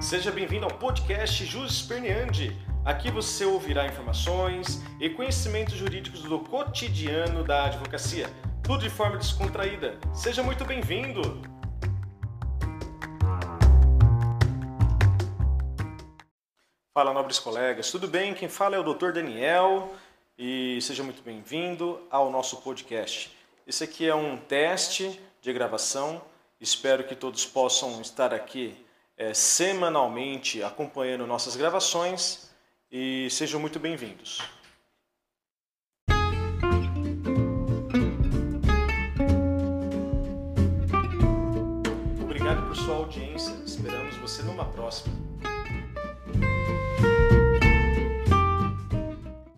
Seja bem-vindo ao podcast Jus Perniandi. Aqui você ouvirá informações e conhecimentos jurídicos do cotidiano da advocacia, tudo de forma descontraída. Seja muito bem-vindo! Fala, nobres colegas, tudo bem? Quem fala é o Dr. Daniel e seja muito bem-vindo ao nosso podcast. Esse aqui é um teste de gravação, espero que todos possam estar aqui semanalmente acompanhando nossas gravações e sejam muito bem-vindos. Obrigado por sua audiência, esperamos você numa próxima.